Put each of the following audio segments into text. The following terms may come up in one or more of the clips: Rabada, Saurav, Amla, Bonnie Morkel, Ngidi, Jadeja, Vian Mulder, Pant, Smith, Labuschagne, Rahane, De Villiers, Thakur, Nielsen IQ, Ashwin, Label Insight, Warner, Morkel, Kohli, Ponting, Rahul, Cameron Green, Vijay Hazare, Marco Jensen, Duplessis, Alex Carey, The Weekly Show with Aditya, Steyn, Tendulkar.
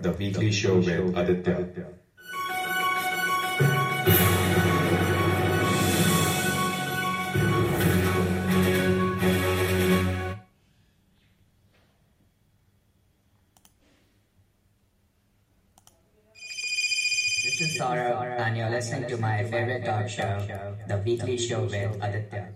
The Weekly Show with Aditya. This is Saurav, and you're listening to my favorite talk show, The Weekly Show with Aditya.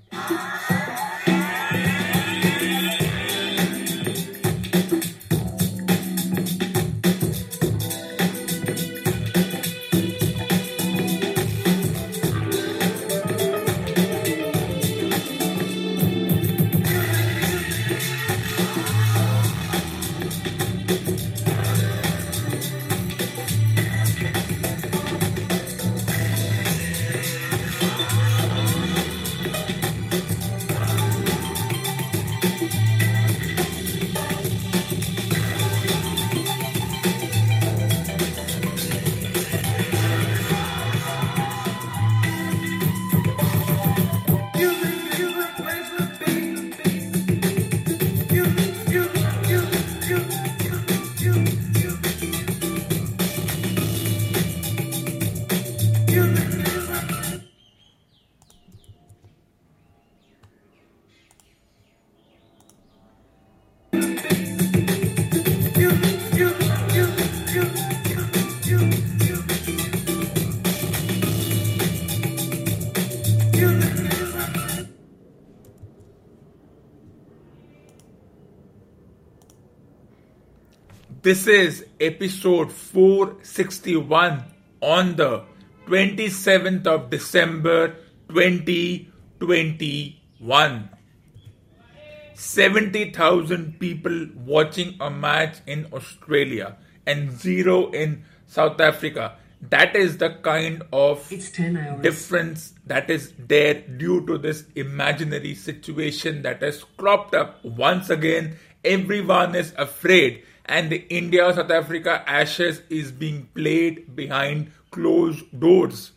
This is episode 461 on the 27th of December 2021. 70,000 people watching a match in Australia and zero in South Africa. That is the kind of difference that is there due to this imaginary situation that has cropped up once again. Everyone is afraid. And the India-South Africa Ashes is being played behind closed doors.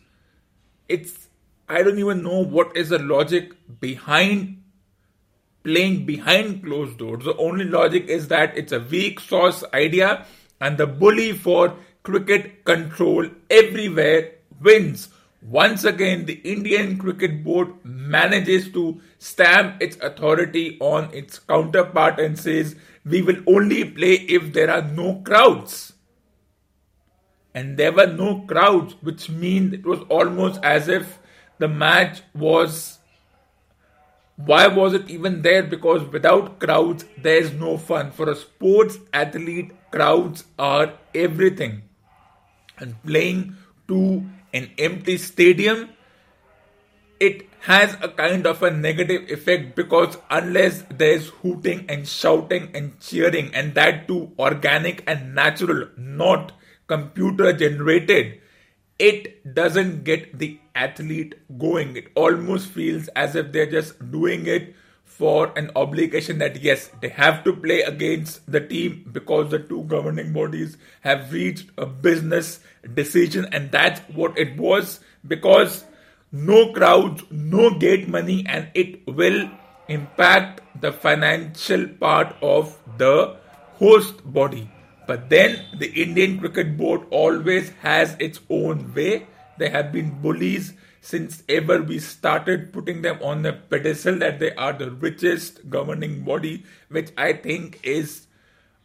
I don't even know what is the logic behind playing behind closed doors. The only logic is that it's a weak sauce idea and the bully for cricket control everywhere wins. Once again, the Indian Cricket Board manages to stamp its authority on its counterpart and says, we will only play if there are no crowds. And there were no crowds, which means it was almost as if the match was... Why was it even there? Because without crowds, there is no fun. For a sports athlete, crowds are everything. And playing to an empty stadium, it has a kind of a negative effect because unless there's hooting and shouting and cheering, and that too organic and natural, not computer generated, it doesn't get the athlete going. It almost feels as if they're just doing it for an obligation that yes, they have to play against the team because the two governing bodies have reached a business decision, and that's what it was, because no crowds, no gate money, and it will impact the financial part of the host body. But then the Indian Cricket Board always has its own way. They have been bullies since ever we started putting them on the pedestal that they are the richest governing body, which I think is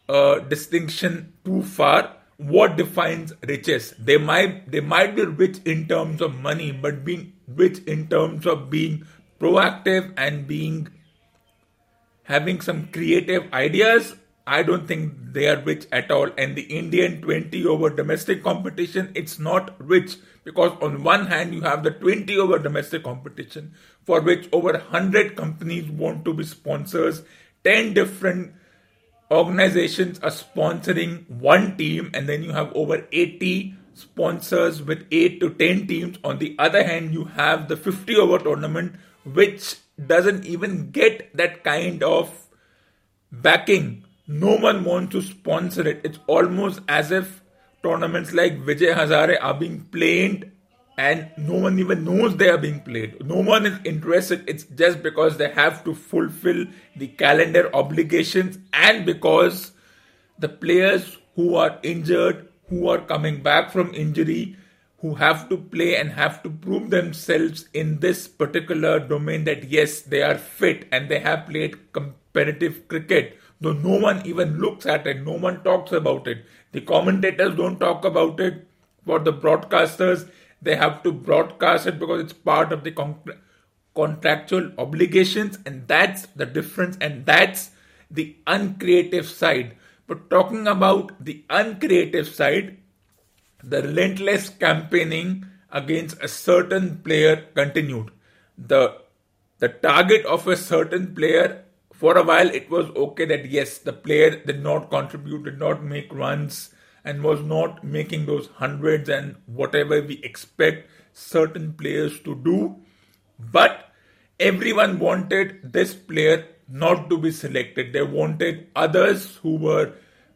a distinction too far. What defines riches? They might be rich in terms of money, but being rich in terms of being proactive and having some creative ideas, I don't think they are rich at all. And the Indian 20-over domestic competition, it's not rich, because on one hand you have the 20-over domestic competition for which over 100 companies want to be sponsors, 10 different organizations are sponsoring one team, and then you have over 80 sponsors with 8 to 10 teams. On the other hand, you have the 50-over tournament, which doesn't even get that kind of backing. No one wants to sponsor it. It's almost as if tournaments like Vijay Hazare are being played and no one even knows they are being played. No one is interested. It's just because they have to fulfill the calendar obligations and because the players who are injured, who are coming back from injury, who have to play and have to prove themselves in this particular domain that yes, they are fit and they have played competitive cricket. Though no one even looks at it, no one talks about it. The commentators don't talk about it. For the broadcasters, they have to broadcast it because it's part of the contractual obligations, and that's the difference, and that's the uncreative side. But talking about the uncreative side, the relentless campaigning against a certain player continued. The target of a certain player, for a while it was okay that yes, the player did not contribute, did not make runs and was not making those hundreds and whatever we expect certain players to do. But everyone wanted this player not to be selected. They wanted others who were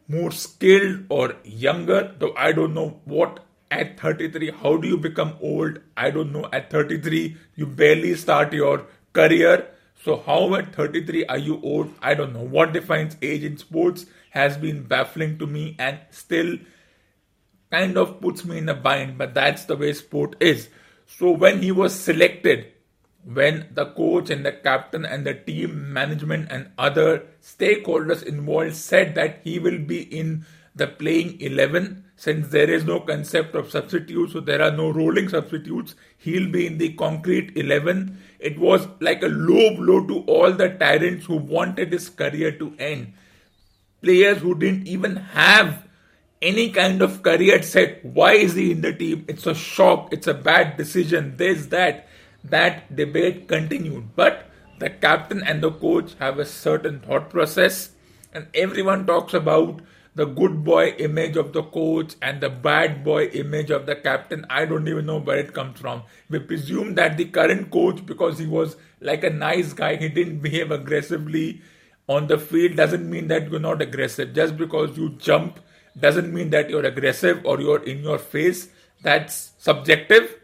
more skilled or younger. Though I don't know what at 33, how do you become old? I don't know. At 33, you barely start your career. So how at 33 are you old? I don't know. What defines age in sports has been baffling to me and still kind of puts me in a bind. But that's the way sport is. So when he was selected, when the coach and the captain and the team management and other stakeholders involved said that he will be in the playing 11, since there is no concept of substitutes, so there are no rolling substitutes, he'll be in the concrete 11. It was like a low blow to all the tyrants who wanted his career to end. Players who didn't even have any kind of career said, why is he in the team? It's a shock, it's a bad decision, this, that. That debate continued, but the captain and the coach have a certain thought process, and everyone talks about the good boy image of the coach and the bad boy image of the captain. I don't even know where it comes from. We presume that the current coach, because he was like a nice guy, he didn't behave aggressively on the field, doesn't mean that you're not aggressive. Just because you jump doesn't mean that you're aggressive or you're in your face. That's subjective.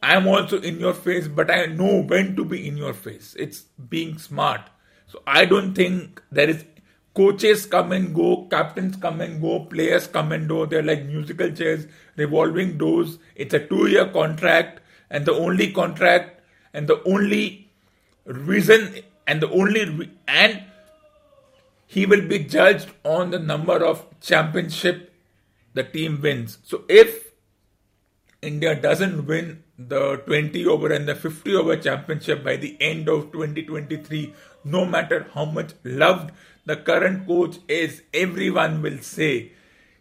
I'm also in your face, but I know when to be in your face. It's being smart. So I don't think there is... Coaches come and go, captains come and go, players come and go. They're like musical chairs, revolving doors. It's a 2-year contract, and the only contract and the only reason and the only... and he will be judged on the number of championship the team wins. So if India doesn't win the 20 over and the 50 over championship by the end of 2023, no matter how much loved the current coach is, everyone will say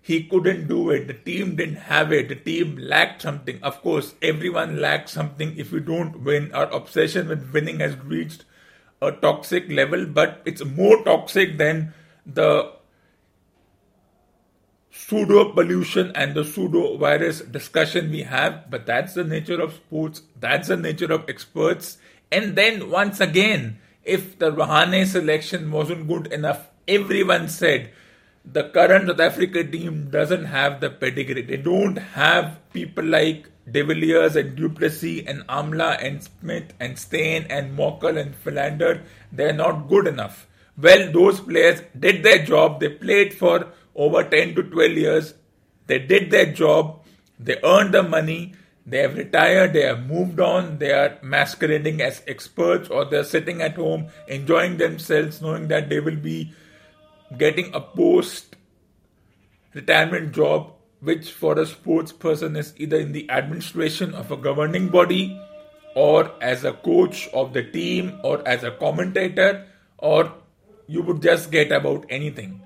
he couldn't do it, the team didn't have it, the team lacked something. Of course, everyone lacks something if you don't win. Our obsession with winning has reached a toxic level, but it's more toxic than the pseudo pollution and the pseudo virus discussion we have, but that's the nature of sports, that's the nature of experts. And then once again, if the Rahane selection wasn't good enough, everyone said the current South Africa team doesn't have the pedigree. They don't have people like De Villiers and Duplessis and Amla and Smith and Steyn and Morkel and Philander. They're not good enough. Well, those players did their job. They played for over 10 to 12 years, they did their job, they earned the money, they have retired, they have moved on, they are masquerading as experts or they are sitting at home enjoying themselves, knowing that they will be getting a post-retirement job, which for a sports person is either in the administration of a governing body or as a coach of the team or as a commentator, or you would just get about anything.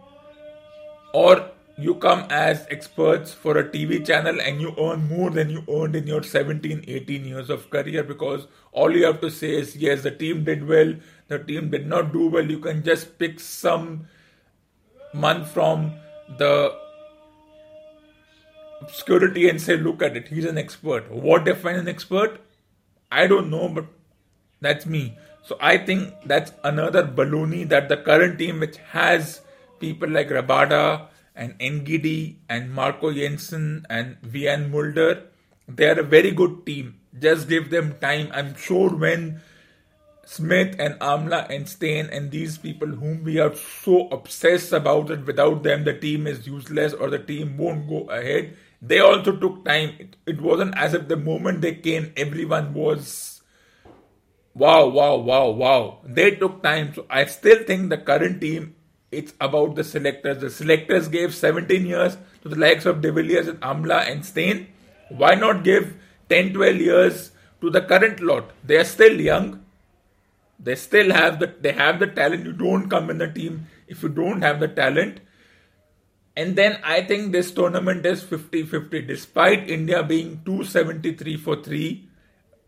Or you come as experts for a TV channel and you earn more than you earned in your 17, 18 years of career, because all you have to say is, yes, the team did well, the team did not do well. You can just pick some month from the obscurity and say, look at it, he's an expert. What defines an expert? I don't know, but that's me. So I think that's another baloney that the current team, which has people like Rabada and Ngidi and Marco Jensen and Vian Mulder, they are a very good team. Just give them time. I'm sure when Smith and Amla and Steyn and these people whom we are so obsessed about that without them the team is useless or the team won't go ahead, they also took time. It wasn't as if the moment they came, everyone was wow. They took time. So I still think the current team, it's about the selectors. The selectors gave 17 years to the likes of De Villiers and Amla and Steyn. Why not give 10-12 years to the current lot? They are still young. They still have the talent. You don't come in the team if you don't have the talent. And then I think this tournament is 50-50. Despite India being 273 for 3,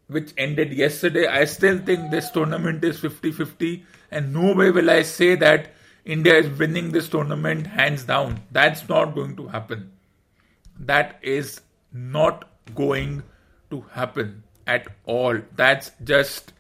which ended yesterday, I still think this tournament is 50-50. And no way will I say that India is winning this tournament hands down. That's not going to happen. That is not going to happen at all. That's just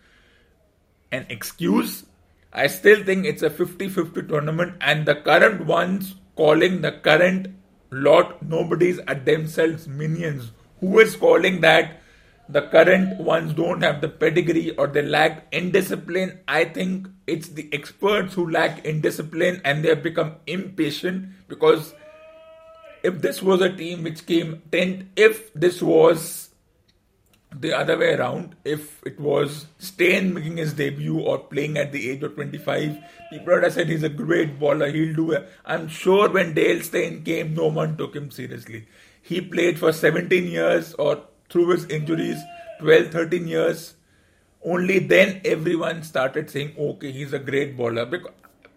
an excuse. I still think it's a 50-50 tournament, and the current ones calling the current lot nobodies are themselves minions. Who is calling that the current ones don't have the pedigree or they lack indiscipline? I think it's the experts who lack indiscipline and they have become impatient, because if this was a team which came 10th, if this was the other way around, if it was Steyn making his debut or playing at the age of 25, people would have said he's a great bowler, he'll do it. I'm sure when Dale Steyn came, no one took him seriously. He played for 17 years or through his injuries, 12-13 years. Only then everyone started saying, okay, he's a great bowler.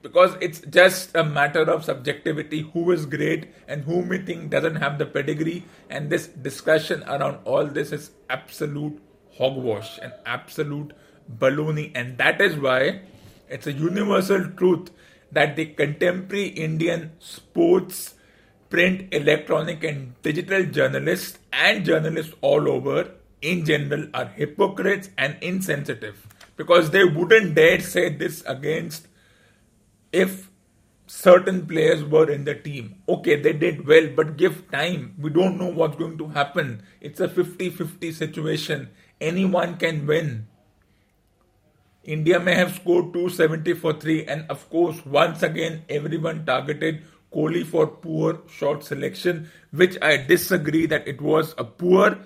Because it's just a matter of subjectivity, who is great and whom we think doesn't have the pedigree. And this discussion around all this is absolute hogwash and absolute baloney. And that is why it's a universal truth that the contemporary Indian sports, print, electronic and digital journalists and journalists all over in general are hypocrites and insensitive, because they wouldn't dare say this against if certain players were in the team. Okay, they did well, but give time. We don't know what's going to happen. It's a 50-50 situation. Anyone can win. India may have scored 270 for 3, and of course, once again, everyone targeted Kohli for poor shot selection, which I disagree that it was a poor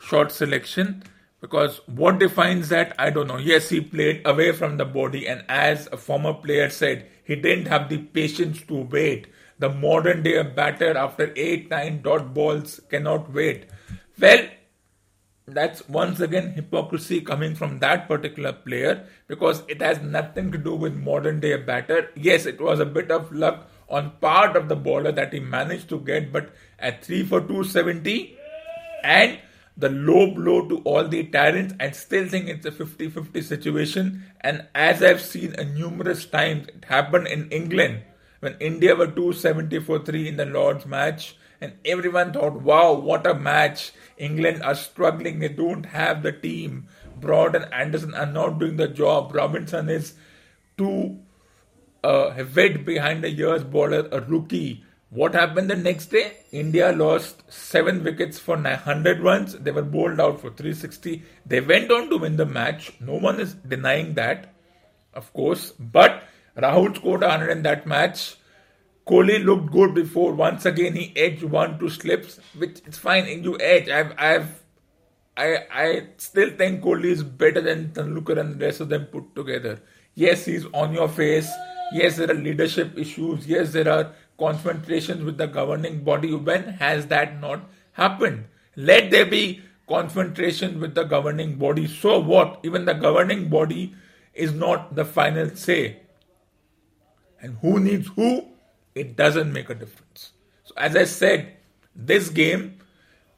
shot selection, because what defines that, I don't know. Yes, he played away from the body, and as a former player said, he didn't have the patience to wait. The modern day batter after 8-9 dot balls cannot wait. Well, that's once again hypocrisy coming from that particular player, because it has nothing to do with modern day batter. Yes, it was a bit of luck on part of the bowler that he managed to get, but at 3 for 270 and the low blow to all the talents, I still think it's a 50-50 situation. And as I've seen numerous times, it happened in England when India were 270 for 3 in the Lord's match and everyone thought, wow, what a match. England are struggling, they don't have the team. Broad and Anderson are not doing the job. Robinson is too heavy behind the years bowler, a rookie. What happened the next day? India lost 7 wickets for 100 runs. They were bowled out for 360. They went on to win the match. No one is denying that, of course. But Rahul scored 100 in that match. Kohli looked good before. Once again, he edged 1-2 slips, which is fine. You edge. I still think Kohli is better than Tendulkar and the rest of them put together. Yes, he's on your face. Yes, there are leadership issues. Yes, there are confrontations with the governing body. When has that not happened? Let there be confrontation with the governing body. So what? Even the governing body is not the final say. And who needs who? It doesn't make a difference. So as I said, this game,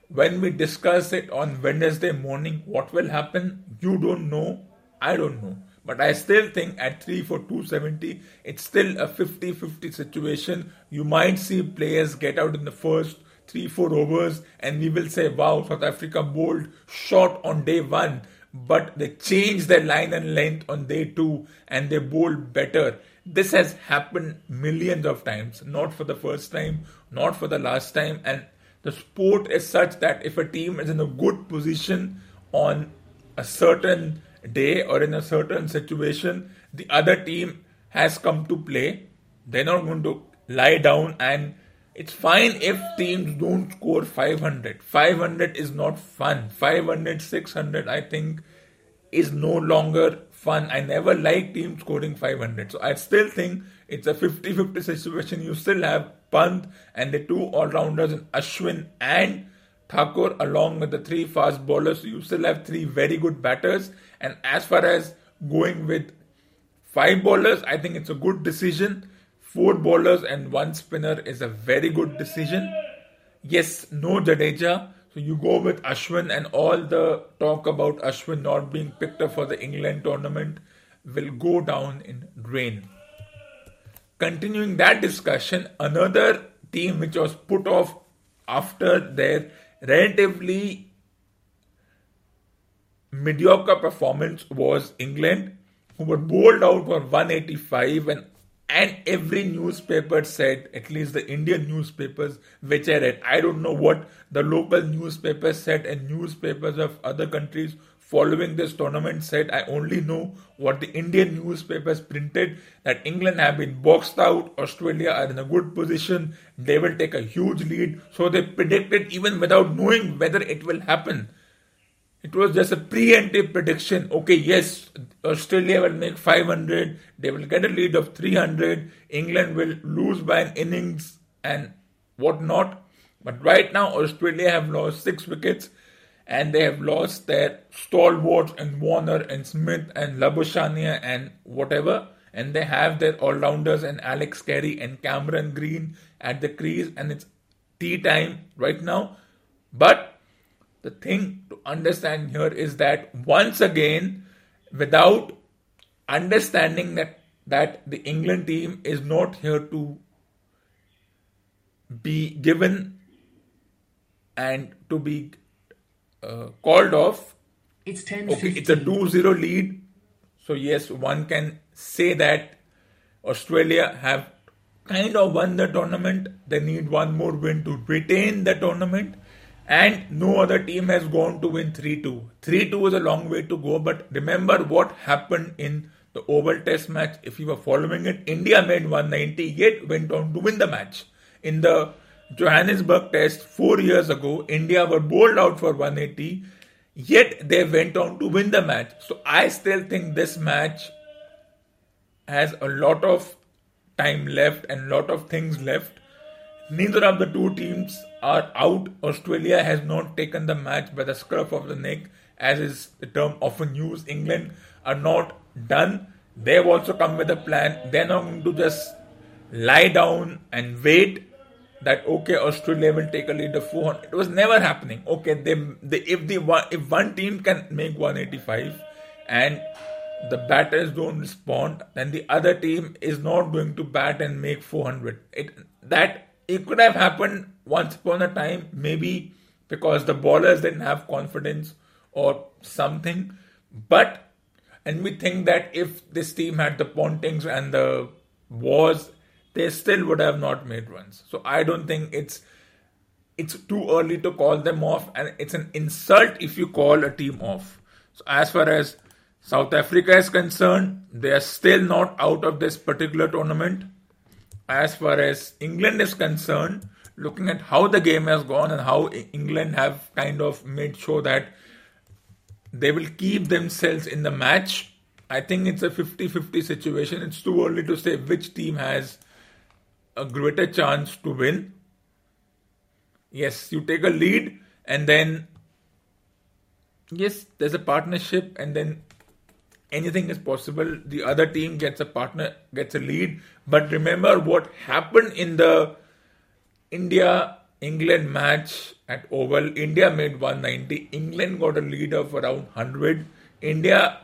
when we discuss it on Wednesday morning, what will happen? You don't know. I don't know. But I still think at 3 for 270, it's still a 50-50 situation. You might see players get out in the first 3-4 overs and we will say, wow, South Africa bowled short on day 1. But they changed their line and length on day 2 and they bowled better. This has happened millions of times. Not for the first time, not for the last time. And the sport is such that if a team is in a good position on a certain day or in a certain situation the other team has come to play, they're not going to lie down. And it's fine if teams don't score 500. 500 is not fun. 500, 600 I think is no longer fun. I never like teams scoring 500. So I still think it's a 50-50 situation. You still have Pant and the two all-rounders in Ashwin and Thakur along with the three fast bowlers. You still have three very good batters. And as far as going with five bowlers, I think it's a good decision. Four bowlers and one spinner is a very good decision. Yes, no Jadeja. So you go with Ashwin, and all the talk about Ashwin not being picked up for the England tournament will go down in drain. Continuing that discussion, another team which was put off after their relatively mediocre performance was England, who were bowled out for 185, and every newspaper said, at least the Indian newspapers which I read, I don't know what the local newspapers said and newspapers of other countries following this tournament said, I only know what the Indian newspapers printed, that England have been boxed out, Australia are in a good position, they will take a huge lead. So they predicted even without knowing whether it will happen. It was just a preemptive prediction. Okay, yes, Australia will make 500. They will get a lead of 300. England will lose by an innings and whatnot. But right now, Australia have lost 6 wickets. And they have lost their stalwarts and Warner and Smith and Labuschagne and whatever. And they have their all-rounders and Alex Carey and Cameron Green at the crease. And it's tea time right now. But the thing to understand here is that once again, without understanding that the England team is not here to be given and to be called off. It's 10-15. Okay, it's a 2-0 lead. So yes, one can say that Australia have kind of won the tournament. They need one more win to retain the tournament. And no other team has gone to win 3-2. 3-2 is a long way to go, but remember what happened in the Oval Test match. If you were following it, India made 190, yet went on to win the match. In the Johannesburg Test 4 years ago, India were bowled out for 180, yet they went on to win the match. So I still think this match has a lot of time left and lot of things left. Neither of the two teams are out. Australia has not taken the match by the scruff of the neck, as is the term often used. England are not done. They've also come with a plan. They're not going to just lie down and wait that, okay, Australia will take a lead of 400. It was never happening. Okay, if one team can make 185 and the batters don't respond, then the other team is not going to bat and make 400. It could have happened once upon a time, maybe because the bowlers didn't have confidence or something. And we think that if this team had the Pontings and the Wars, they still would have not made runs. So I don't think it's too early to call them off, and it's an insult if you call a team off. So as far as South Africa is concerned, they are still not out of this particular tournament. As far as England is concerned, looking at how the game has gone and how England have kind of made sure that they will keep themselves in the match, I think it's a 50-50 situation. It's too early to say which team has a greater chance to win. Yes, you take a lead and then, yes, there's a partnership and then anything is possible. The other team gets a lead. But remember what happened in the India-England match at Oval. India made 190. England got a lead of around 100. India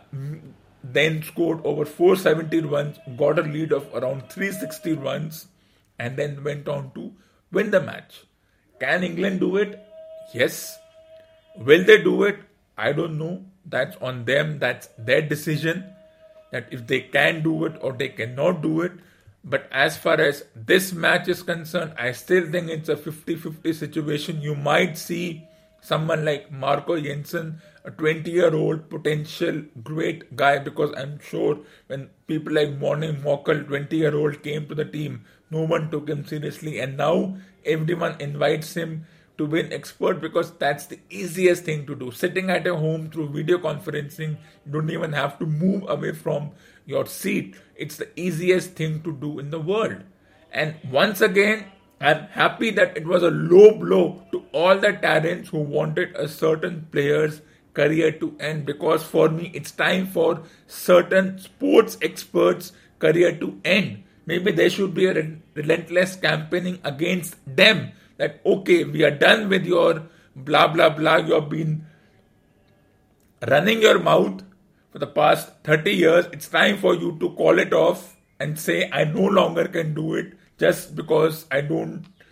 then scored over 470 runs, got a lead of around 360 runs, and then went on to win the match. Can England do it? Yes. Will they do it? I don't know. That's on them. That's their decision, that if they can do it or they cannot do it. But as far as this match is concerned, I still think it's a 50-50 situation. You might see someone like Marco Jensen a 20-year-old potential great guy, because I'm sure when people like Bonnie Morkel, 20-year-old, came to the team, no one took him seriously, and now everyone invites him to be an expert because that's the easiest thing to do. Sitting at your home through video conferencing, you don't even have to move away from your seat. It's the easiest thing to do in the world. And once again, I'm happy that it was a low blow to all the tyrants who wanted a certain player's career to end, because for me, it's time for certain sports experts' career to end. Maybe there should be a relentless campaigning against them that, okay, we are done with your blah, blah, blah. You have been running your mouth for the past 30 years. It's time for you to call it off and say, I no longer can do it. Just because I'm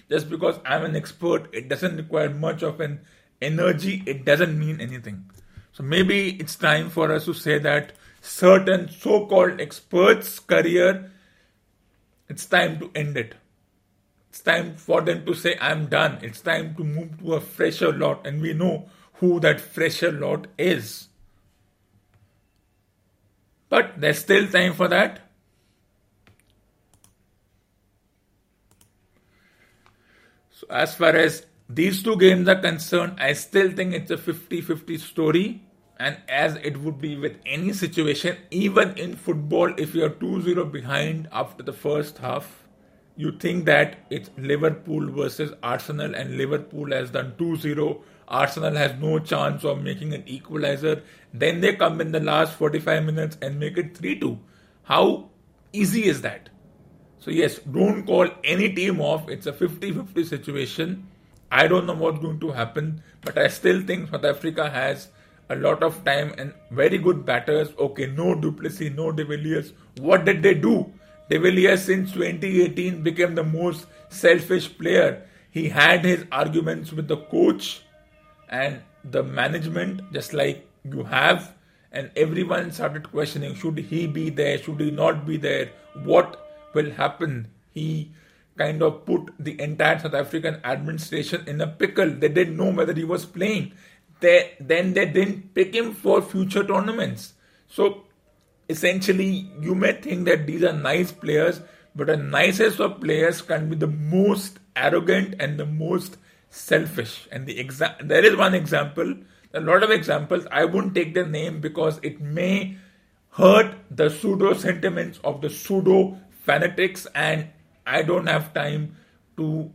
an expert, it doesn't require much of an energy. It doesn't mean anything. So maybe it's time for us to say that certain so-called experts' career, it's time to end it. It's time for them to say, I'm done. It's time to move to a fresher lot, and we know who that fresher lot is. But there's still time for that. So as far as these two games are concerned, I still think it's a 50-50 story. And as it would be with any situation, even in football, if you're 2-0 behind after the first half, you think that it's Liverpool versus Arsenal, and Liverpool has done 2-0. Arsenal has no chance of making an equalizer. Then they come in the last 45 minutes and make it 3-2. How easy is that? So yes, don't call any team off. It's a 50-50 situation. I don't know what's going to happen, but I still think South Africa has a lot of time and very good batters. Okay, no Duplessis, no De Villiers. What did they do? De Villiers since 2018 became the most selfish player. He had his arguments with the coach and the management, just like you have. And everyone started questioning, should he be there? Should he not be there? What will happen? He kind of put the entire South African administration in a pickle. They didn't know whether he was playing. Then they didn't pick him for future tournaments. So essentially, you may think that these are nice players, but the nicest of players can be the most arrogant and the most selfish. And there is one example, a lot of examples. I won't take their name because it may hurt the pseudo sentiments of the pseudo fanatics, and I don't have time to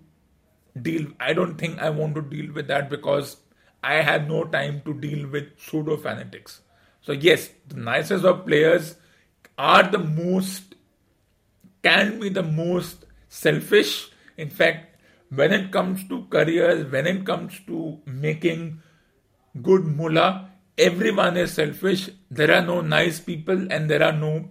deal. I don't think I want to deal with that because I have no time to deal with pseudo fanatics. So yes, the nicest of players can be the most selfish. In fact, when it comes to careers, when it comes to making good moolah, everyone is selfish. There are no nice people and there are no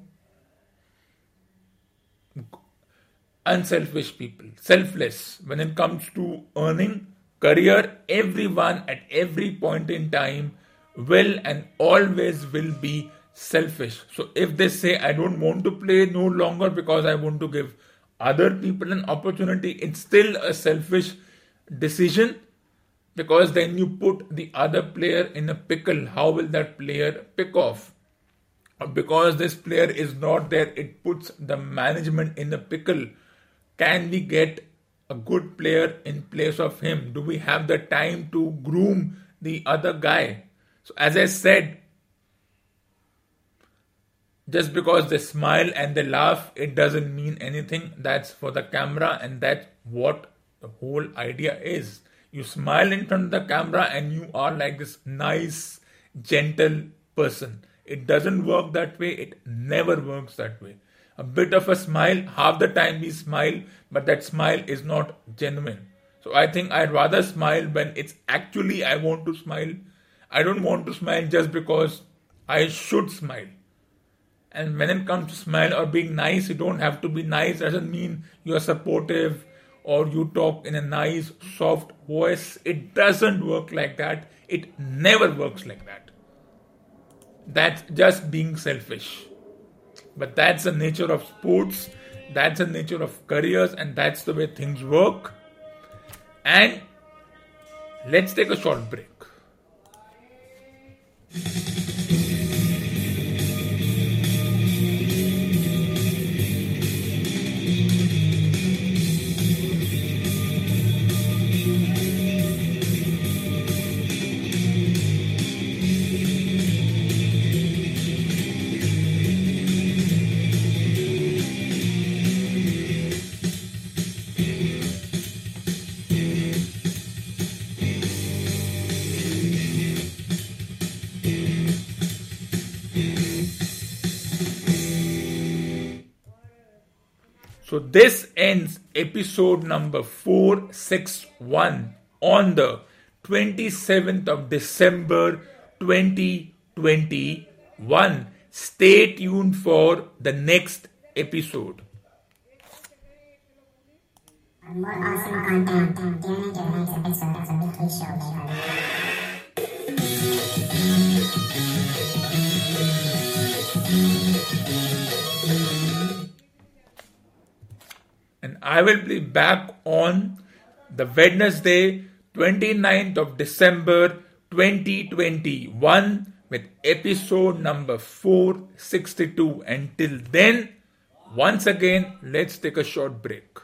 unselfish people, selfless. When it comes to earning career, everyone at every point in time will and always will be selfish. So if they say, I don't want to play no longer because I want to give other people an opportunity, it's still a selfish decision, because then you put the other player in a pickle. How will that player pick off? Because this player is not there, it puts the management in a pickle. Can we get a good player in place of him? Do we have the time to groom the other guy? So as I said, just because they smile and they laugh, it doesn't mean anything. That's for the camera, and that's what the whole idea is. You smile in front of the camera and you are like this nice, gentle person. It doesn't work that way. It never works that way. A bit of a smile, half the time we smile, but that smile is not genuine. So I think I'd rather smile when it's actually I want to smile. I don't want to smile just because I should smile. And when it comes to smile or being nice, you don't have to be nice. It doesn't mean you're supportive or you talk in a nice, soft voice. It doesn't work like that. It never works like that. That's just being selfish. But that's the nature of sports, that's the nature of careers, and that's the way things work. And let's take a short break. So this ends episode number 461 on the 27th of December 2021. Stay tuned for the next episode. For more awesome content, tune into the next episode of The Weekly Show with Aditya. And I will be back on the Wednesday, 29th of December 2021 with episode number 462. Until then, once again, let's take a short break.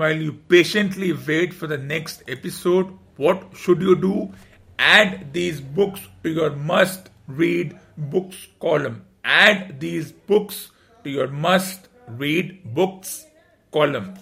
While you patiently wait for the next episode, what should you do? Add these books to your must-read books column. Add these books to your must-read books column.